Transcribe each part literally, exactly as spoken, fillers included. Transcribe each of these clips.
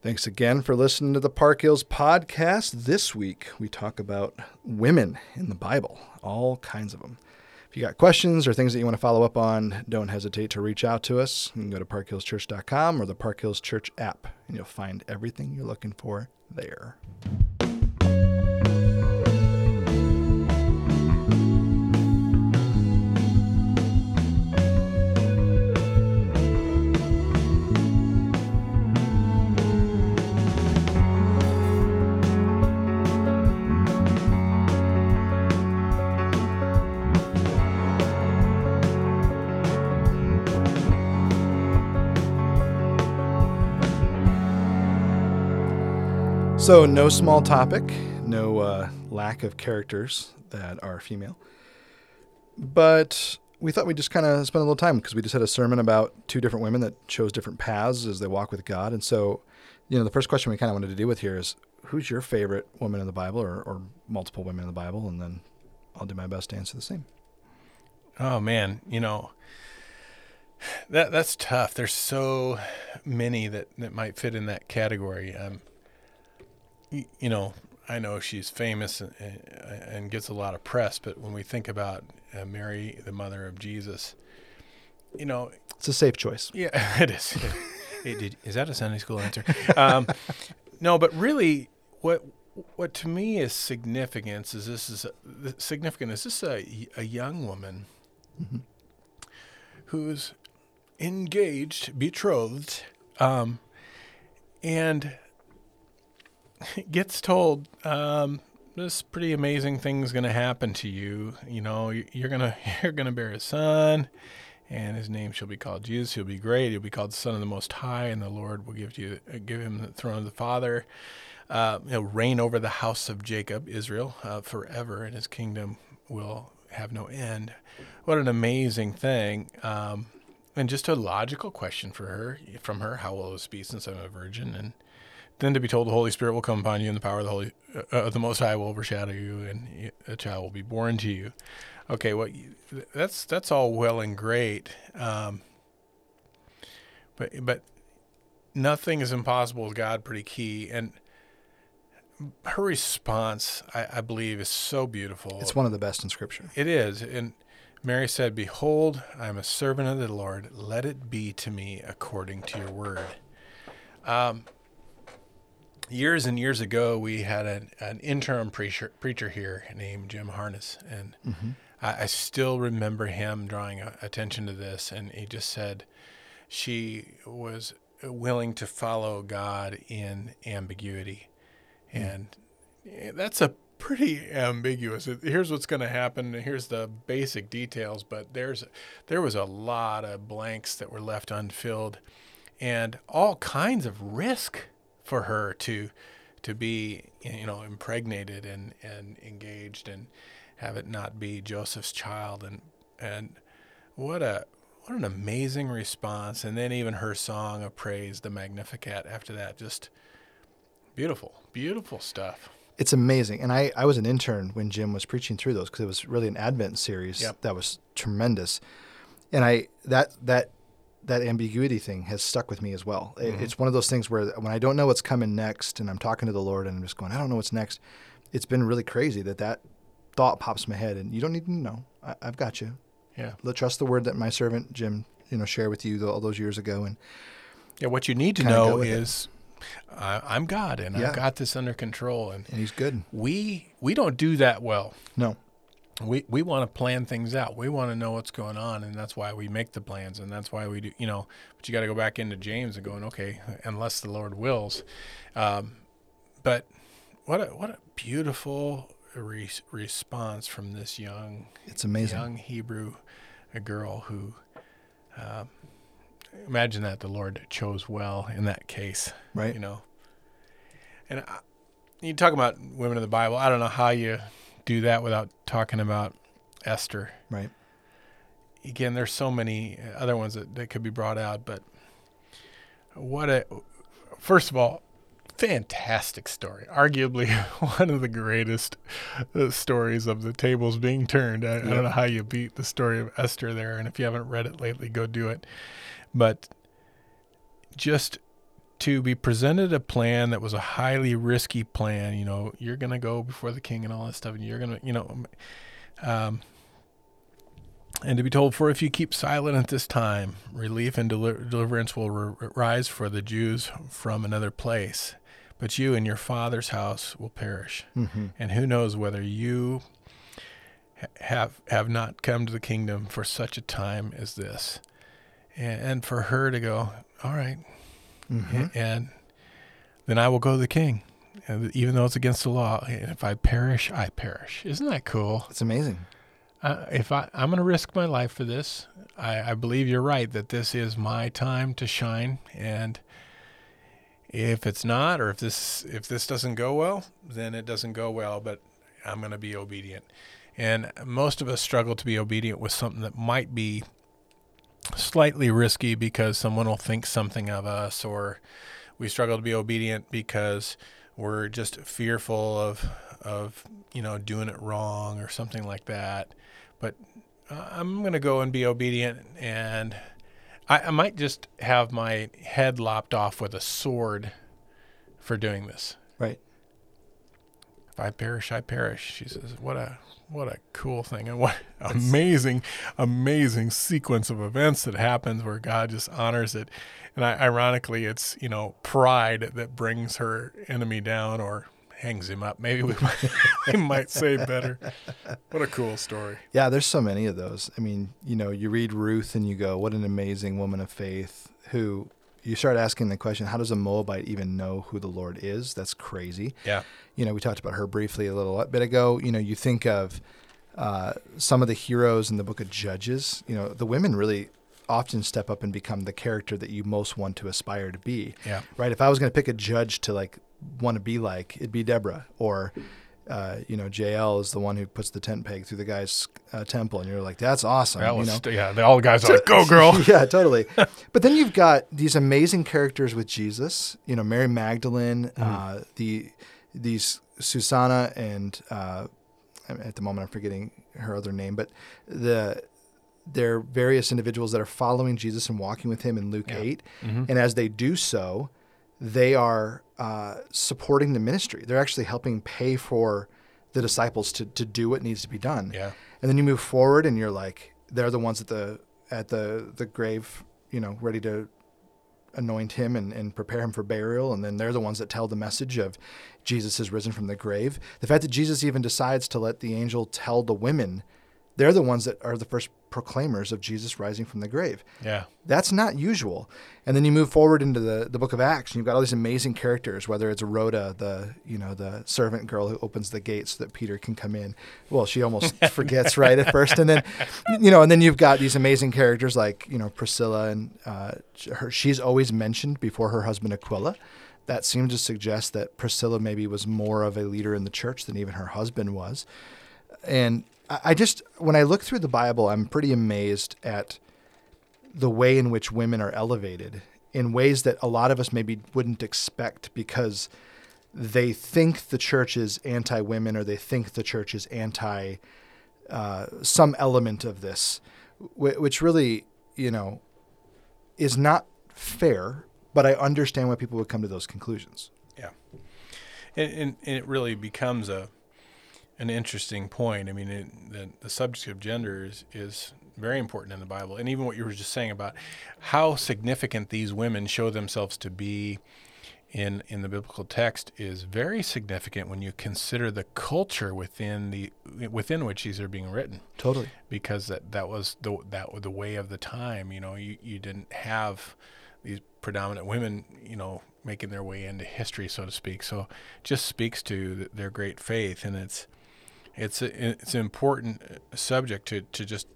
Thanks again for listening to the Park Hills podcast. This week, we talk about women in the Bible, all kinds of them. If you got questions or things that you want to follow up on, don't hesitate to reach out to us. You can go to park hills church dot com or the Park Hills Church app, and you'll find everything you're looking for there. So no small topic, no uh, lack of characters that are female, but we thought we'd just kind of spend a little time because we just had a sermon about two different women that chose different paths as they walk with God. And so, you know, the first question we kind of wanted to deal with here is, who's your favorite woman in the Bible, or, or multiple women in the Bible? And then I'll do my best to answer the same. Oh man, you know, that that's tough. There's so many that, that might fit in that category. Um, You know, I know she's famous and, and gets a lot of press, but when we think about uh, Mary, the mother of Jesus, you know, it's a safe choice. Yeah, it is. It, it, is that a Sunday school answer? Um, no, but really, what what to me is significance is this is a, significant is this a a young woman mm-hmm. who's engaged, betrothed, um, and. gets told, um, this pretty amazing thing's going to happen to you. You know, you're going to, you're going to bear a son, and his name shall be called Jesus. He'll be great. He'll be called the Son of the Most High, and the Lord will give you, give him the throne of the Father. Uh, he'll reign over the house of Jacob, Israel, uh, forever, and his kingdom will have no end. What an amazing thing. Um, and just a logical question for her, from her, how will this be since I'm a virgin? And then to be told the Holy Spirit will come upon you, and the power of the Holy, uh, the Most High will overshadow you, and a child will be born to you. Okay, well, that's that's all well and great, um, but but nothing is impossible with God. Pretty key, and her response, I, I believe, is so beautiful. It's one of the best in Scripture. It is, and Mary said, "Behold, I am a servant of the Lord. Let it be to me according to your word." Um. Years and years ago, we had an, an interim preacher, preacher here named Jim Harness, and mm-hmm. I, I still remember him drawing a, attention to this, and he just said she was willing to follow God in ambiguity, mm-hmm. and that's a pretty ambiguous. Here's what's going to happen, here's the basic details, but there's there was a lot of blanks that were left unfilled, and all kinds of risk for her to to be, you know, impregnated and, and engaged and have it not be Joseph's child. And and what a what an amazing response. And then even her song of praise, the Magnificat, after that, just beautiful, beautiful stuff. It's amazing. And I, I was an intern when Jim was preaching through those, because it was really an Advent series yep. that was tremendous. And I that that that ambiguity thing has stuck with me as well. Mm-hmm. It's one of those things where when I don't know what's coming next and I'm talking to the Lord and I'm just going, I don't know what's next. It's been really crazy that that thought pops in my head, and you don't need to know. I, I've got you. Yeah. Let trust the word that my servant, Jim, you know, shared with you all those years ago. And yeah, what you need to know is uh, I'm God, and yeah. I've got this under control. And, and he's good. We, we don't do that well. No. We we want to plan things out. We want to know what's going on, and that's why we make the plans, and that's why we do, you know, but you got to go back into James and going, okay, unless the Lord wills. Um, but what a, what a beautiful re- response from this young, it's amazing. young Hebrew a girl who, uh, imagine that the Lord chose well in that case, right? You know, and I, you talk about women in the Bible. I don't know how you do that without talking about Esther. Right. Again, there's so many other ones that, that could be brought out, but what a, first of all, fantastic story. Arguably one of the greatest uh, stories of the tables being turned. I, yeah. I don't know how you beat the story of Esther there, and if you haven't read it lately, go do it. But just to be presented a plan that was a highly risky plan. You know, you're going to go before the king and all that stuff, and you're going to, you know, um, and to be told, for if you keep silent at this time, relief and deliver- deliverance will r- rise for the Jews from another place, but you and your father's house will perish. Mm-hmm. And who knows whether you ha- have have not come to the kingdom for such a time as this. And, and for her to go, all right. Mm-hmm. And then I will go to the king, and even though it's against the law. And if I perish, I perish. Isn't that cool? It's amazing. Uh, if I, I'm going to risk my life for this, I, I believe you're right that this is my time to shine. And if it's not, or if this if this doesn't go well, then it doesn't go well. But I'm going to be obedient. And most of us struggle to be obedient with something that might be slightly risky because someone will think something of us, or we struggle to be obedient because we're just fearful of, of, you know, doing it wrong or something like that. But uh, I'm going to go and be obedient, and I, I might just have my head lopped off with a sword for doing this. Right. If I perish, I perish. She says, what a... What a cool thing, and what amazing, amazing sequence of events that happens where God just honors it. And I, ironically, it's, you know, pride that brings her enemy down or hangs him up. Maybe we might, we might say better. What a cool story. Yeah, there's so many of those. I mean, you know, you read Ruth and you go, what an amazing woman of faith who... You start asking the question, how does a Moabite even know who the Lord is? That's crazy. Yeah. You know, we talked about her briefly a little bit ago. You know, you think of uh, some of the heroes in the book of Judges. You know, the women really often step up and become the character that you most want to aspire to be. Yeah. Right? If I was going to pick a judge to, like, want to be like, it'd be Deborah. Or, uh, you know, Jael is the one who puts the tent peg through the guy's uh, temple. And you're like, that's awesome. That was, you know? Yeah, all the guys are like, go, girl. Yeah, totally. But then you've got these amazing characters with Jesus, you know, Mary Magdalene, mm-hmm. uh, the these Susanna and uh, at the moment I'm forgetting her other name, but the there are various individuals that are following Jesus and walking with him in Luke yeah. eight. Mm-hmm. And as they do so, they are uh, supporting the ministry. They're actually helping pay for the disciples to to do what needs to be done. Yeah. And then you move forward and you're like, they're the ones at the at the the grave, you know, ready to anoint him and, and prepare him for burial. And then they're the ones that tell the message of Jesus has risen from the grave. The fact that Jesus even decides to let the angel tell the women, they're the ones that are the first proclaimers of Jesus rising from the grave. Yeah. That's not usual. And then you move forward into the, the book of Acts, and you've got all these amazing characters, whether it's Rhoda, the, you know, the servant girl who opens the gate so that Peter can come in. Well, she almost forgets right at first. And then, you know, and then you've got these amazing characters like, you know, Priscilla, and uh, her, she's always mentioned before her husband Aquila. That seemed to suggest that Priscilla maybe was more of a leader in the church than even her husband was. And I just, when I look through the Bible, I'm pretty amazed at the way in which women are elevated in ways that a lot of us maybe wouldn't expect because they think the church is anti-women, or they think the church is anti uh, some element of this, which really, you know, is not fair, but I understand why people would come to those conclusions. Yeah. And, and, and it really becomes a, an interesting point. I mean, it, the, the subject of gender is, is very important in the Bible. And even what you were just saying about how significant these women show themselves to be in in the biblical text is very significant when you consider the culture within the within which these are being written. Totally. Because that, that was the that was the way of the time. You know, you, you didn't have these predominant women, you know, making their way into history, so to speak. So it just speaks to their great faith, and it's It's a, it's an important subject to, to just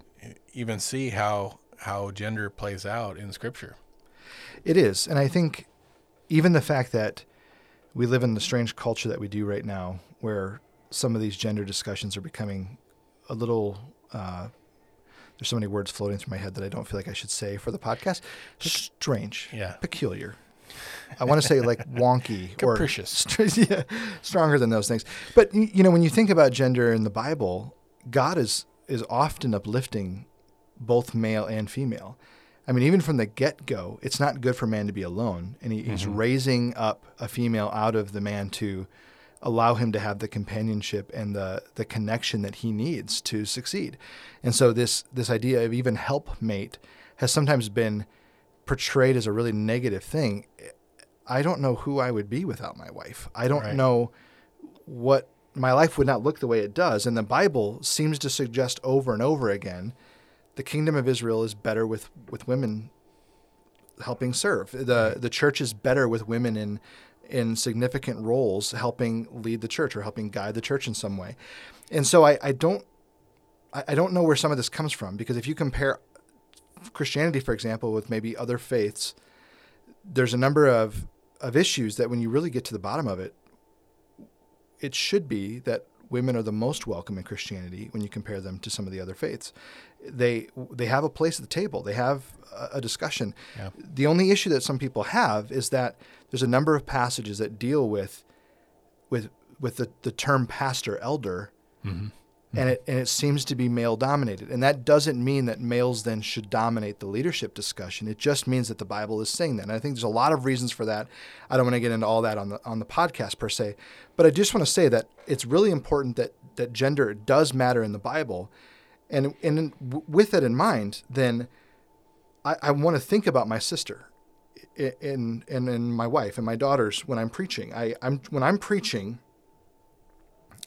even see how how gender plays out in Scripture. It is, and I think even the fact that we live in the strange culture that we do right now, where some of these gender discussions are becoming a little. Uh, there's so many words floating through my head that I don't feel like I should say for the podcast. Strange, yeah, peculiar. I want to say like wonky, capricious, or st- yeah, stronger than those things. But, you know, when you think about gender in the Bible, God is, is often uplifting both male and female. I mean, even from the get-go, it's not good for man to be alone. And he, mm-hmm. he's raising up a female out of the man to allow him to have the companionship and the, the connection that he needs to succeed. And so this this idea of even helpmate has sometimes been portrayed as a really negative thing. I don't know who I would be without my wife. I don't right. know what my life would not look the way it does. And the Bible seems to suggest over and over again the kingdom of Israel is better with, with women helping serve. The the church is better with women in in significant roles helping lead the church or helping guide the church in some way. And so I, I don't I, I don't know where some of this comes from, because if you compare Christianity, for example, with maybe other faiths, there's a number of, of issues that when you really get to the bottom of it, it should be that women are the most welcome in Christianity when you compare them to some of the other faiths. They they have a place at the table. They have a discussion. Yeah. The only issue that some people have is that there's a number of passages that deal with with with the, the term pastor, elder, mm-hmm. Mm-hmm. and it and it seems to be male-dominated. And that doesn't mean that males then should dominate the leadership discussion. It just means that the Bible is saying that. And I think there's a lot of reasons for that. I don't want to get into all that on the on the podcast per se, but I just want to say that it's really important that that gender does matter in the Bible. And and with that in mind, then I, I want to think about my sister and, and and my wife and my daughters when I'm preaching. I, I'm when I'm preaching,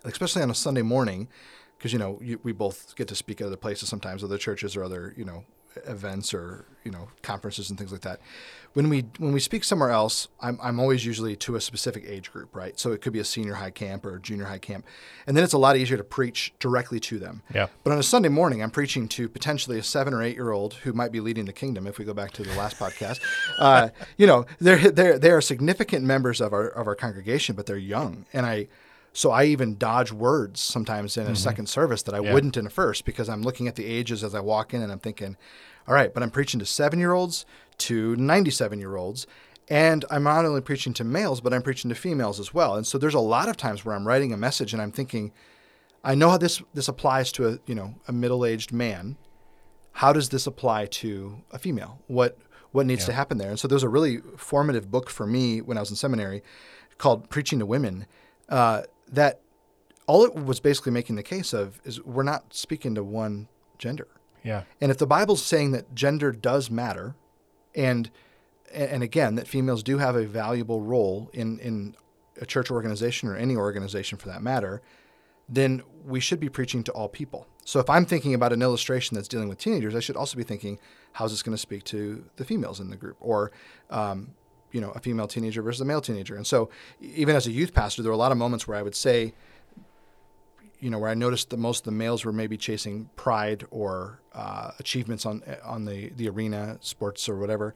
especially on a Sunday morning, because you know you, we both get to speak at other places sometimes, other churches or other you know events or you know conferences and things like that. When we when we speak somewhere else, I'm I'm always usually to a specific age group, right? So it could be a senior high camp or a junior high camp, and then it's a lot easier to preach directly to them. Yeah. But on a Sunday morning, I'm preaching to potentially a seven or eight year old who might be leading the kingdom. If we go back to the last podcast, uh, you know, they're they're they are significant members of our of our congregation, but they're young, and I. So I even dodge words sometimes in a mm-hmm. second service that I yeah. wouldn't in a first, because I'm looking at the ages as I walk in and I'm thinking, all right, but I'm preaching to seven-year-olds, to ninety-seven-year-olds, and I'm not only preaching to males, but I'm preaching to females as well. And so there's a lot of times where I'm writing a message and I'm thinking, I know how this, this applies to a, you know, a middle-aged man. How does this apply to a female? What what needs yeah. to happen there? And so there's a really formative book for me when I was in seminary called Preaching to Women, uh, that all it was basically making the case of is we're not speaking to one gender. Yeah. And if the Bible's saying that gender does matter, and and again, that females do have a valuable role in, in a church organization or any organization for that matter, then we should be preaching to all people. So if I'm thinking about an illustration that's dealing with teenagers, I should also be thinking, how's this going to speak to the females in the group? Or um you know, a female teenager versus a male teenager. And so even as a youth pastor, there were a lot of moments where I would say, you know, where I noticed that most of the males were maybe chasing pride or uh, achievements on on the, the arena, sports or whatever.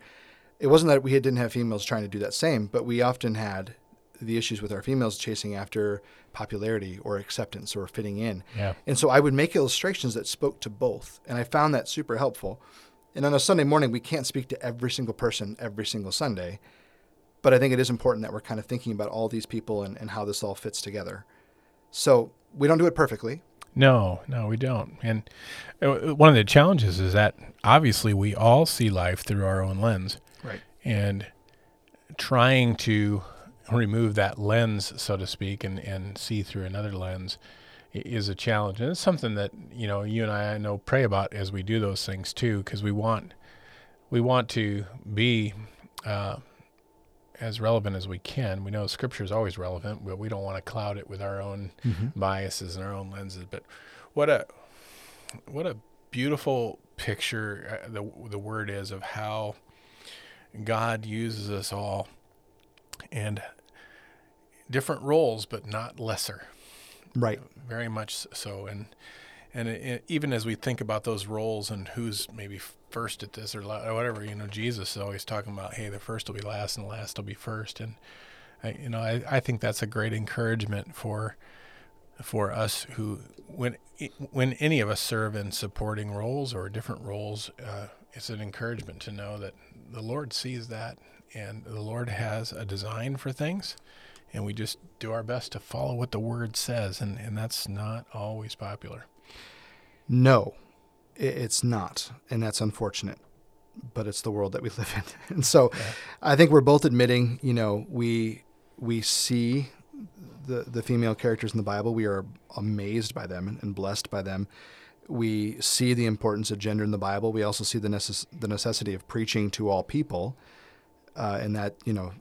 It wasn't that we didn't have females trying to do that same, but we often had the issues with our females chasing after popularity or acceptance or fitting in. Yeah. And so I would make illustrations that spoke to both. And I found that super helpful. And on a Sunday morning, we can't speak to every single person every single Sunday. But I think it is important that we're kind of thinking about all these people and, and how this all fits together. So we don't do it perfectly. No, no, we don't. And one of the challenges is that obviously we all see life through our own lens. Right. And trying to remove that lens, so to speak, and, and see through another lens is a challenge. And it's something that, you know, you and I, I know pray about as we do those things too, because we want, we want to be... Uh, as relevant as we can. We know Scripture is always relevant, but we don't want to cloud it with our own mm-hmm. biases and our own lenses. But what a what a beautiful picture uh, the the word is of how God uses us all and different roles, but not lesser. Right. Very much so. And and it, it, even as we think about those roles and who's maybe first at this or whatever, you know, Jesus is always talking about, hey, the first will be last and the last will be first. And, I, you know, I, I think that's a great encouragement for for us who, when when any of us serve in supporting roles or different roles, uh, it's an encouragement to know that the Lord sees that and the Lord has a design for things. And we just do our best to follow what the Word says. And, and that's not always popular. No. It's not, and that's unfortunate. but it's the world that we live in. And so yeah. I think we're both admitting, you know, we we see the, the female characters in the Bible. We are amazed by them and blessed by them. We see the importance of gender in the Bible. We also see the necess- the necessity of preaching to all people, uh, and that, you know,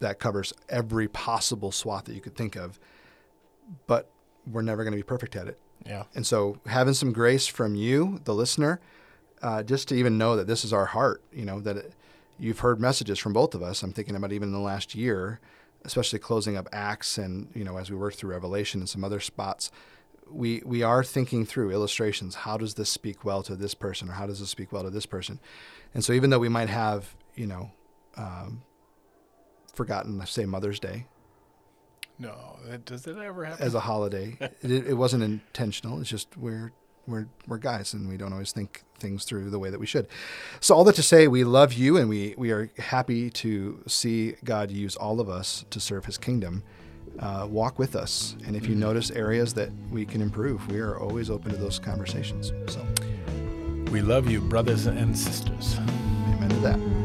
that covers every possible swath that you could think of. But we're never going to be perfect at it. Yeah. And so having some grace from you, the listener, uh, just to even know that this is our heart, you know, that it, you've heard messages from both of us. I'm thinking about even in the last year, especially closing up Acts and, you know, as we work through Revelation and some other spots, we, we are thinking through illustrations. How does this speak well to this person, or how does this speak well to this person? And so even though we might have, you know, um, forgotten, say, Mother's Day. No, that, does it ever happen? As a holiday. it, it wasn't intentional. It's just we're we're we're guys, and we don't always think things through the way that we should. So all that to say, we love you, and we, we are happy to see God use all of us to serve his kingdom. Uh, walk with us. And if you notice areas that we can improve, we are always open to those conversations. So we love you, brothers and sisters. Amen to that.